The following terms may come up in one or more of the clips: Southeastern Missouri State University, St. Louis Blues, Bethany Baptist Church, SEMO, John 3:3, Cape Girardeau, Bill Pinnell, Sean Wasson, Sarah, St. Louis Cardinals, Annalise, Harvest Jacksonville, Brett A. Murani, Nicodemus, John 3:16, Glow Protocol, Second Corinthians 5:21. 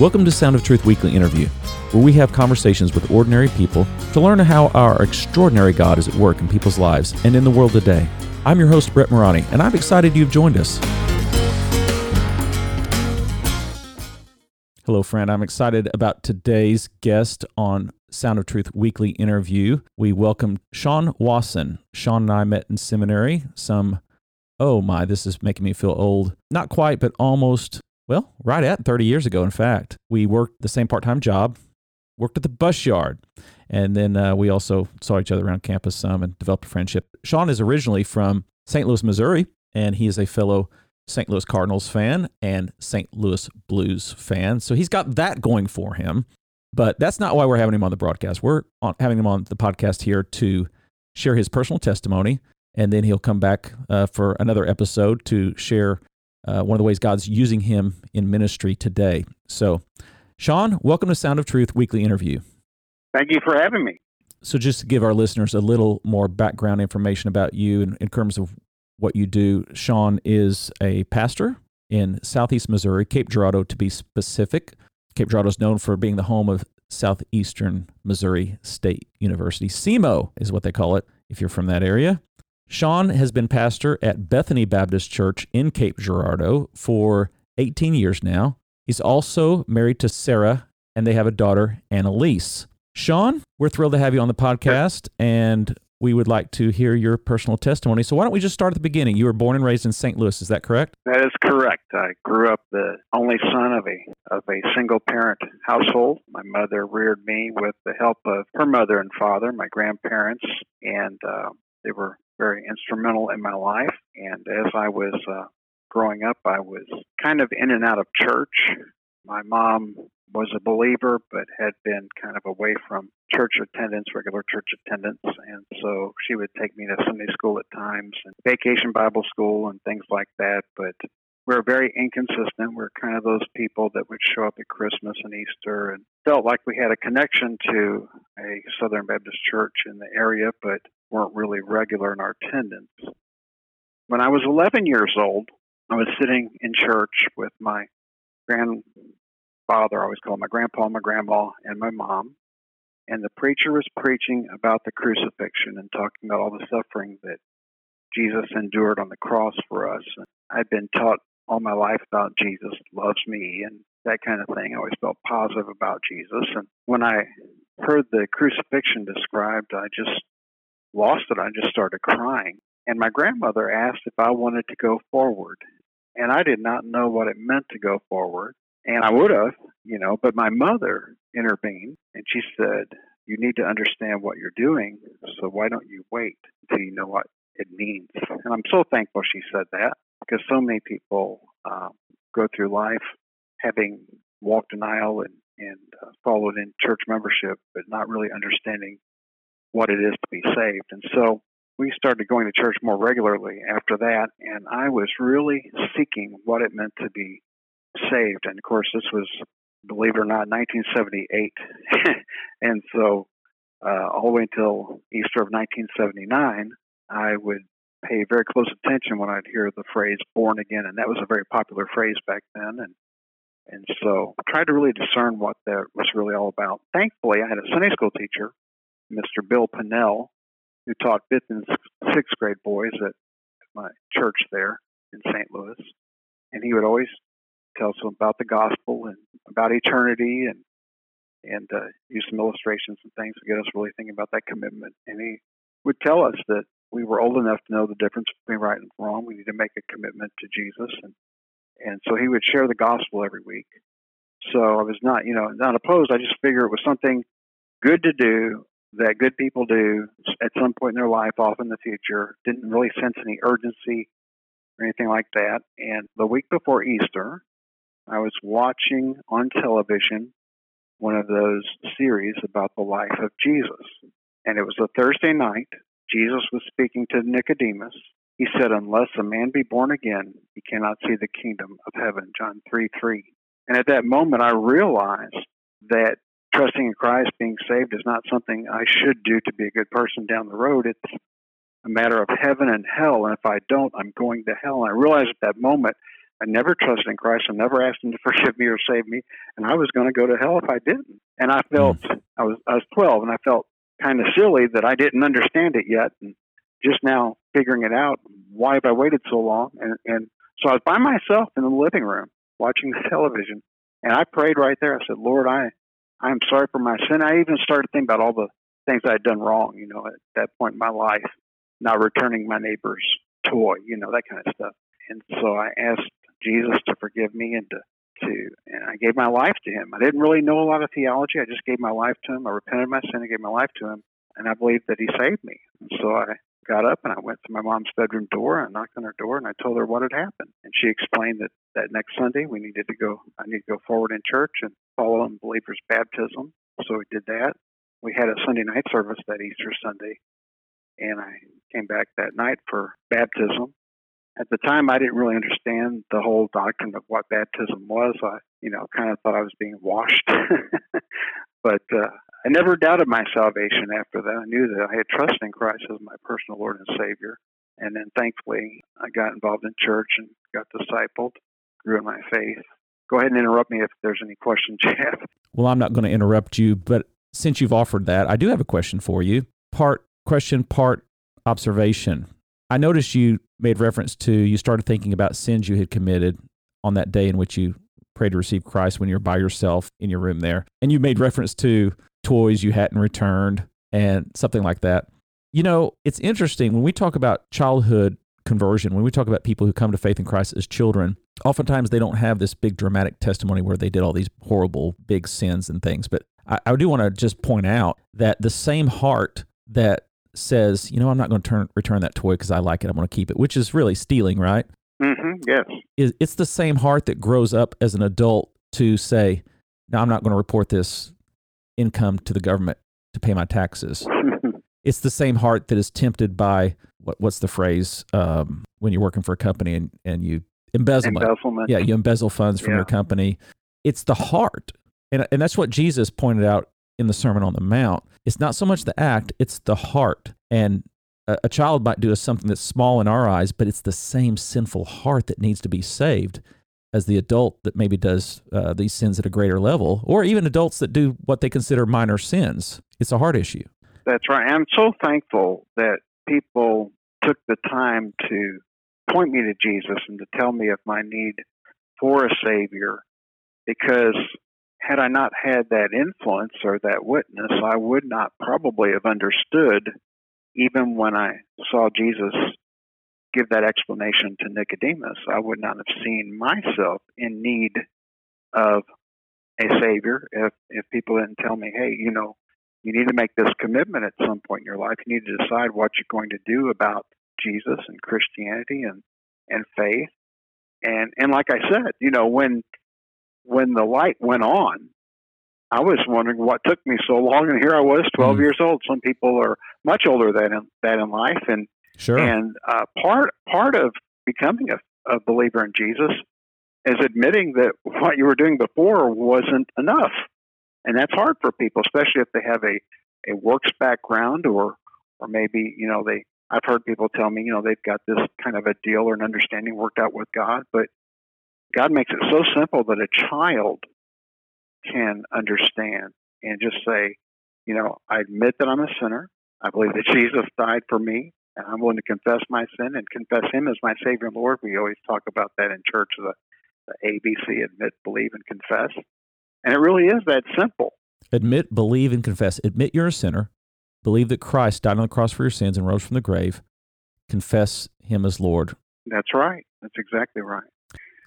Welcome to Sound of Truth Weekly Interview, where we have conversations with ordinary people to learn how our extraordinary God is at work in people's lives and in the world today. I'm your host, Brett Murani, and I'm excited you've joined us. Hello, friend. I'm excited about today's guest on Sound of Truth Weekly Interview. We welcome Sean Wasson. Sean and I met in seminary this is making me feel old. Not quite, but almost. Well, right at 30 years ago, in fact. We worked the same part-time job, worked at the bus yard, and then we also saw each other around campus some and developed a friendship. Sean is originally from St. Louis, Missouri, and he is a fellow St. Louis Cardinals fan and St. Louis Blues fan, so he's got that going for him, but that's not why we're having him on the broadcast. We're having him on the podcast here to share his personal testimony, and then he'll come back for another episode to share one of the ways God's using him in ministry today. So, Sean, welcome to Sound of Truth Weekly Interview. Thank you for having me. So just to give our listeners a little more background information about you in terms of what you do, Sean is a pastor in Southeast Missouri, Cape Girardeau to be specific. Cape Girardeau is known for being the home of Southeastern Missouri State University. SEMO is what they call it, if you're from that area. Sean has been pastor at Bethany Baptist Church in Cape Girardeau for 18 years now. He's also married to Sarah, and they have a daughter, Annalise. Sean, we're thrilled to have you on the podcast, and we would like to hear your personal testimony. So why don't we just start at the beginning? You were born and raised in St. Louis, is that correct? That is correct. I grew up the only son of a single-parent household. My mother reared me with the help of her mother and father, my grandparents, and they were very instrumental in my life. And as I was growing up, I was kind of in and out of church. My mom was a believer, but had been kind of away from regular church attendance. And so she would take me to Sunday school at times and vacation Bible school and things like that. But we're very inconsistent. We're kind of those people that would show up at Christmas and Easter and felt like we had a connection to a Southern Baptist church in the area, but weren't really regular in our attendance. When I was 11 years old, I was sitting in church with my grandfather, I always call him my grandpa, my grandma, and my mom, and the preacher was preaching about the crucifixion and talking about all the suffering that Jesus endured on the cross for us. And I'd been taught all my life about Jesus loves me and that kind of thing. I always felt positive about Jesus. And when I heard the crucifixion described, I just lost it. I just started crying. And my grandmother asked if I wanted to go forward. And I did not know what it meant to go forward. And I would have, but my mother intervened and she said, you need to understand what you're doing. So why don't you wait until you know what it means? And I'm so thankful she said that because so many people go through life having walked an aisle and followed in church membership, but not really understanding what it is to be saved. And so we started going to church more regularly after that, and I was really seeking what it meant to be saved. And, of course, this was, believe it or not, 1978. And so all the way until Easter of 1979, I would pay very close attention when I'd hear the phrase born again, and that was a very popular phrase back then. And so I tried to really discern what that was really all about. Thankfully, I had a Sunday school teacher, Mr. Bill Pinnell, who taught fifth and sixth grade boys at my church there in St. Louis. And he would always tell us about the gospel and about eternity and use some illustrations and things to get us really thinking about that commitment. And he would tell us that we were old enough to know the difference between right and wrong. We need to make a commitment to Jesus. And so he would share the gospel every week. So I was not opposed. I just figured it was something good to do that good people do at some point in their life, off in the future. Didn't really sense any urgency or anything like that. And the week before Easter, I was watching on television one of those series about the life of Jesus. And it was a Thursday night. Jesus was speaking to Nicodemus. He said, unless a man be born again, he cannot see the kingdom of heaven, John 3:3. And at that moment, I realized that trusting in Christ, being saved, is not something I should do to be a good person down the road. It's a matter of heaven and hell, and if I don't, I'm going to hell. And I realized at that moment I never trusted in Christ. I never asked him to forgive me or save me, and I was going to go to hell if I didn't. And I felt, I was 12, and I felt kind of silly that I didn't understand it yet, and just now figuring it out. Why have I waited so long? And so I was by myself in the living room watching the television, and I prayed right there. I said, Lord, I'm sorry for my sin. I even started thinking about all the things I'd done wrong, you know, at that point in my life, not returning my neighbor's toy, you know, that kind of stuff. And so I asked Jesus to forgive me and and I gave my life to him. I didn't really know a lot of theology. I just gave my life to him. I repented of my sin and gave my life to him. And I believed that he saved me. And so I got up and I went to my mom's bedroom door. I knocked on her door and I told her what had happened. And she explained that next Sunday I needed to go forward in church and follow in believer's baptism. So we did that. We had a Sunday night service that Easter Sunday. And I came back that night for baptism. At the time, I didn't really understand the whole doctrine of what baptism was. I, kind of thought I was being washed. But I never doubted my salvation after that. I knew that I had trusted in Christ as my personal Lord and Savior. And then, thankfully, I got involved in church and got discipled, grew in my faith. Go ahead and interrupt me if there's any questions you have. Well, I'm not going to interrupt you, but since you've offered that, I do have a question for you. Part question, part observation. I noticed you made reference to you started thinking about sins you had committed on that day in which you prayed to receive Christ when you were by yourself in your room there. And you made reference to toys you hadn't returned and something like that. You know, it's interesting when we talk about childhood conversion, when we talk about people who come to faith in Christ as children, oftentimes they don't have this big dramatic testimony where they did all these horrible big sins and things. But I do want to just point out that the same heart that says, I'm not going to return that toy because I like it. I'm going to keep it, which is really stealing, right? Mm-hmm, yes. It's the same heart that grows up as an adult to say, no, I'm not going to report this income to the government to pay my taxes. It's the same heart that is tempted by, what's the phrase, when you're working for a company and you embezzlement. Yeah, you embezzle funds from your company. It's the heart. And that's what Jesus pointed out in the Sermon on the Mount. It's not so much the act, it's the heart. And a child might do something that's small in our eyes, but it's the same sinful heart that needs to be saved as the adult that maybe does these sins at a greater level, or even adults that do what they consider minor sins. It's a heart issue. That's right. I'm so thankful that people took the time to point me to Jesus and to tell me of my need for a Savior, because had I not had that influence or that witness, I would not probably have understood, even when I saw Jesus give that explanation to Nicodemus, I would not have seen myself in need of a Savior if people didn't tell me, hey, you need to make this commitment at some point in your life. You need to decide what you're going to do about Jesus and Christianity and faith. And like I said, when the light went on, I was wondering what took me so long, and here I was, 12 years old. Some people are much older than that in life, and sure. And part of becoming a believer in Jesus is admitting that what you were doing before wasn't enough, and that's hard for people, especially if they have a works background or maybe I've heard people tell me they've got this kind of a deal or an understanding worked out with God, but God makes it so simple that a child can understand and just say, I admit that I'm a sinner. I believe that Jesus died for me, and I'm willing to confess my sin and confess him as my Savior and Lord. We always talk about that in church, the ABC, admit, believe, and confess. And it really is that simple. Admit, believe, and confess. Admit you're a sinner. Believe that Christ died on the cross for your sins and rose from the grave. Confess him as Lord. That's right. That's exactly right.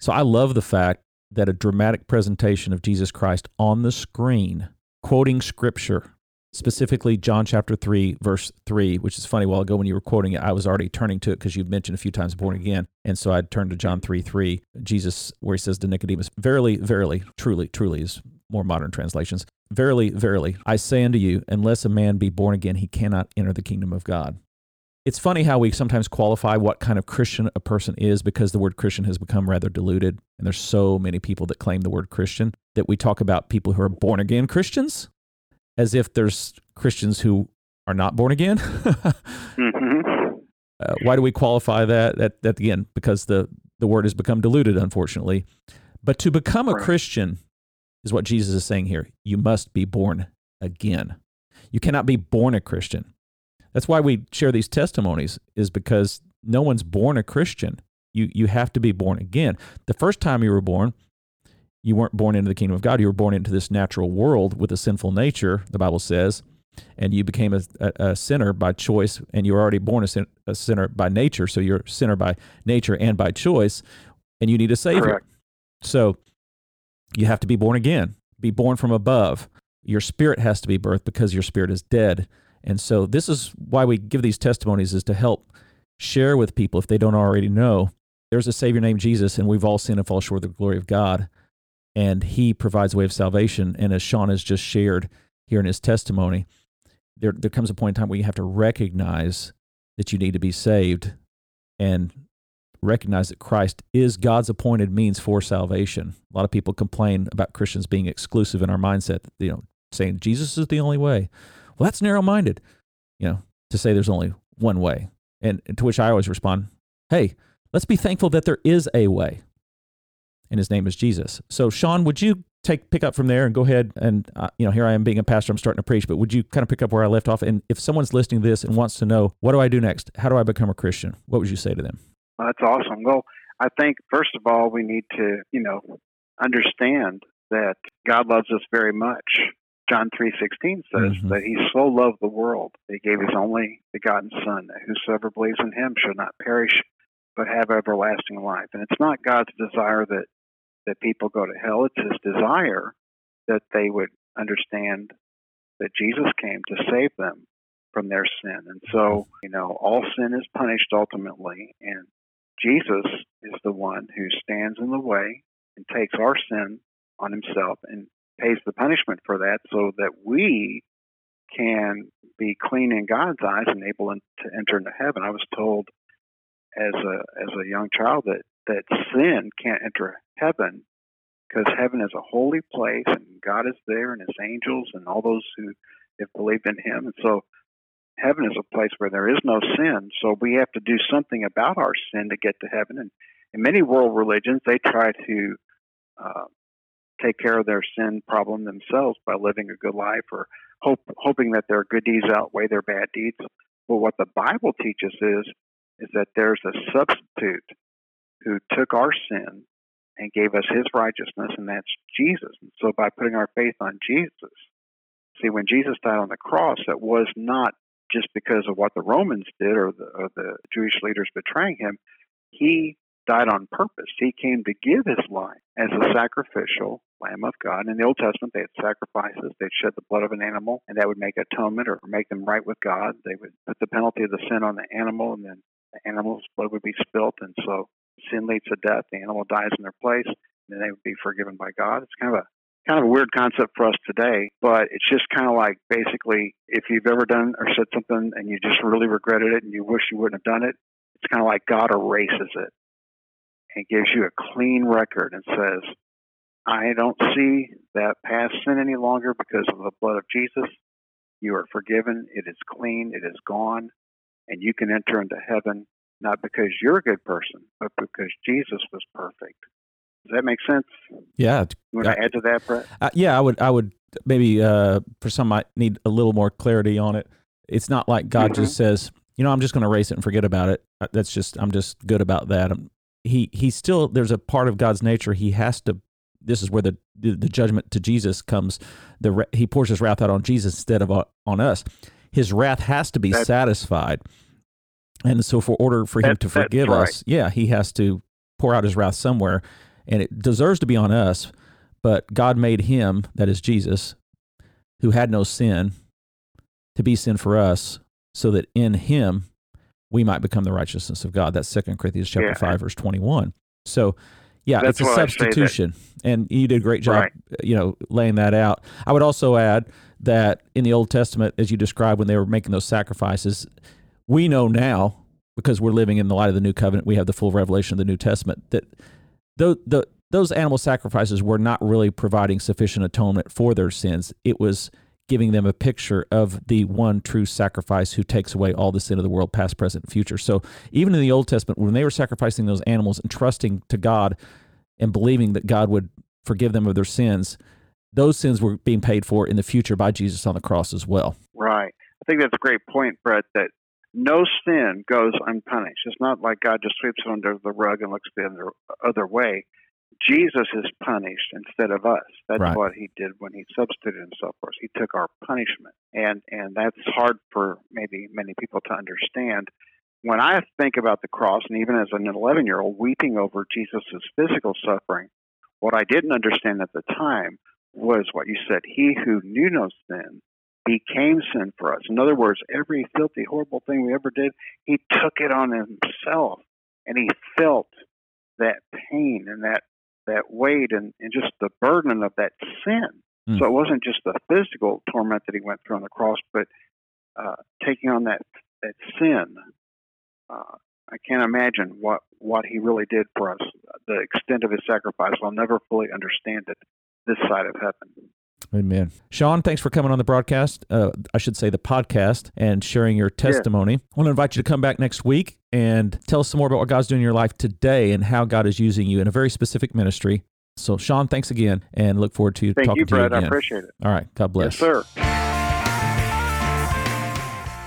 So I love the fact that a dramatic presentation of Jesus Christ on the screen, quoting Scripture, specifically John chapter 3, verse 3, which is funny, a while ago when you were quoting it, I was already turning to it because you've mentioned a few times born again, and so I turned to John 3:3, Jesus, where he says to Nicodemus, verily, verily, truly, truly is more modern translations, verily, verily, I say unto you, unless a man be born again, he cannot enter the kingdom of God. It's funny how we sometimes qualify what kind of Christian a person is, because the word Christian has become rather diluted, and there's so many people that claim the word Christian that we talk about people who are born-again Christians as if there's Christians who are not born again. Why do we qualify that? That again, because the the word has become diluted, unfortunately. But to become a Christian is what Jesus is saying here. You must be born again. You cannot be born a Christian. That's why we share these testimonies, is because no one's born a Christian. You have to be born again. The first time you were born, you weren't born into the kingdom of God. You were born into this natural world with a sinful nature, the Bible says, and you became a sinner by choice, and you were already born a sinner by nature, so you're a sinner by nature and by choice, and you need a Savior. Correct. So you have to be born again, be born from above. Your spirit has to be birthed because your spirit is dead. And so this is why we give these testimonies, is to help share with people, if they don't already know, there's a Savior named Jesus, and we've all sinned and fall short of the glory of God, and He provides a way of salvation. And as Sean has just shared here in his testimony, there comes a point in time where you have to recognize that you need to be saved and recognize that Christ is God's appointed means for salvation. A lot of people complain about Christians being exclusive in our mindset, you know, saying Jesus is the only way. Well, that's narrow-minded, you know, to say there's only one way. And to which I always respond, hey, let's be thankful that there is a way, and His name is Jesus. So, Sean, would you pick up from there and go ahead and, you know, here I am being a pastor, I'm starting to preach, but would you kind of pick up where I left off? And if someone's listening to this and wants to know, what do I do next? How do I become a Christian? What would you say to them? That's awesome. Well, I think, first of all, we need to, you know, understand that God loves us very much. John 3:16 says that He so loved the world that He gave His only begotten Son, that whosoever believes in Him shall not perish, but have everlasting life. And it's not God's desire that people go to hell. It's His desire that they would understand that Jesus came to save them from their sin. And so, you know, all sin is punished ultimately, and Jesus is the one who stands in the way and takes our sin on Himself and pays the punishment for that, so that we can be clean in God's eyes and able to enter into heaven. I was told as a young child that sin can't enter heaven, because heaven is a holy place and God is there and His angels and all those who have believed in Him. And so heaven is a place where there is no sin. So we have to do something about our sin to get to heaven. And in many world religions, they try to take care of their sin problem themselves by living a good life, or hoping that their good deeds outweigh their bad deeds. But what the Bible teaches is that there's a substitute who took our sin and gave us His righteousness, and that's Jesus. And so by putting our faith on Jesus, see, when Jesus died on the cross, it was not just because of what the Romans did or the Jewish leaders betraying Him. He died on purpose. He came to give His life as a sacrificial Lamb of God. In the Old Testament, they had sacrifices. They'd shed the blood of an animal, and that would make atonement or make them right with God. They would put the penalty of the sin on the animal, and then the animal's blood would be spilt. And so sin leads to death. The animal dies in their place, and then they would be forgiven by God. It's kind of a weird concept for us today, but it's just kind of like, basically, if you've ever done or said something and you just really regretted it and you wish you wouldn't have done it, it's kind of like God erases it and gives you a clean record and says, I don't see that past sin any longer because of the blood of Jesus. You are forgiven. It is clean. It is gone. And you can enter into heaven, not because you're a good person, but because Jesus was perfect. Does that make sense? Yeah. You want to add to that, Brett? I would maybe, for some might need a little more clarity on it. It's not like God just says, you know, I'm just going to erase it and forget about it. I'm just good about that. He still, there's a part of God's nature. He has to, this is where the judgment to Jesus comes. He pours His wrath out on Jesus instead of on us. His wrath has to be satisfied. And so for him to forgive us, he has to pour out His wrath somewhere. And it deserves to be on us, but God made Him, that is Jesus, who had no sin, to be sin for us, so that in Him we might become the righteousness of God. That's Second Corinthians chapter 5, verse 21. So, it's a substitution, and you did a great job, you know, laying that out. I would also add that in the Old Testament, as you described, when they were making those sacrifices, we know now, because we're living in the light of the New Covenant, we have the full revelation of the New Testament, that those animal sacrifices were not really providing sufficient atonement for their sins. It was giving them a picture of the one true sacrifice who takes away all the sin of the world, past, present, and future. So even in the Old Testament, when they were sacrificing those animals and trusting to God and believing that God would forgive them of their sins, those sins were being paid for in the future by Jesus on the cross as well. Right. I think that's a great point, Brett, that no sin goes unpunished. It's not like God just sweeps it under the rug and looks the other way. Jesus is punished instead of us. That's right. What he did when he substituted himself for us. He took our punishment. And that's hard for maybe many people to understand. When I think about the cross, and even as an 11-year-old weeping over Jesus' physical suffering, what I didn't understand at the time was what you said. He who knew no sin became sin for us. In other words, every filthy, horrible thing we ever did, he took it on himself. And he felt that pain and that weight and just the burden of that sin. So it wasn't just the physical torment that he went through on the cross, but taking on that sin. I can't imagine what he really did for us, the extent of his sacrifice. I'll never fully understand it this side of heaven. Amen. Sean, thanks for coming on the broadcast. I should say the podcast, and sharing your testimony. Yeah. I want to invite you to come back next week and tell us some more about what God's doing in your life today and how God is using you in a very specific ministry. So, Sean, thanks again, and look forward to talking to you again. Thank you, Brett. I appreciate it. All right. God bless. Yes, sir.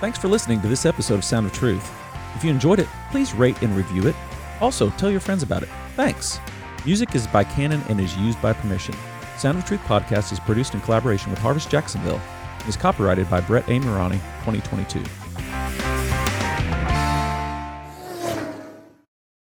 Thanks for listening to this episode of Sound of Truth. If you enjoyed it, please rate and review it. Also, tell your friends about it. Thanks. Music is by Canon and is used by permission. Sound of Truth Podcast is produced in collaboration with Harvest Jacksonville and is copyrighted by Brett A. Murani, 2022.